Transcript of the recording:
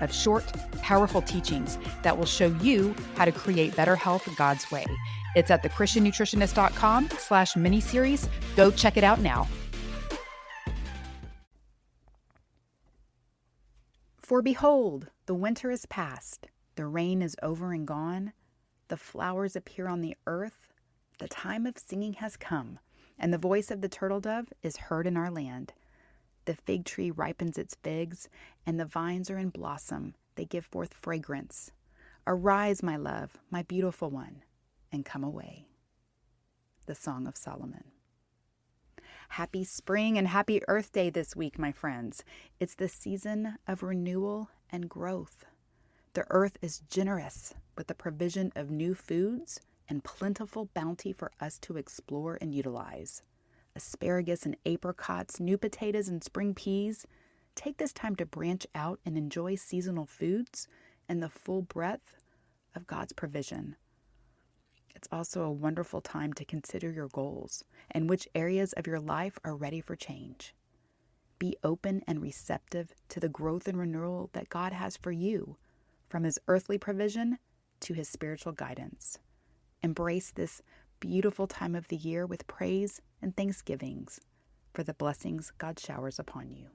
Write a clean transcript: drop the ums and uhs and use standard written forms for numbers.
of short, powerful teachings that will show you how to create better health God's way. It's at thechristiannutritionist.com/mini-series. Go check it out now. For behold, the winter is past, the rain is over and gone, the flowers appear on the earth, the time of singing has come, and the voice of the turtle dove is heard in our land. The fig tree ripens its figs, and the vines are in blossom. They give forth fragrance. Arise, my love, my beautiful one, and come away. The Song of Solomon. Happy spring and happy Earth Day this week, my friends. It's the season of renewal and growth. The earth is generous with the provision of new foods and plentiful bounty for us to explore and utilize. Asparagus and apricots, new potatoes and spring peas. Take this time to branch out and enjoy seasonal foods and the full breadth of God's provision. It's also a wonderful time to consider your goals and which areas of your life are ready for change. Be open and receptive to the growth and renewal that God has for you, from His earthly provision to His spiritual guidance. Embrace this beautiful time of the year with praise and thanksgivings for the blessings God showers upon you.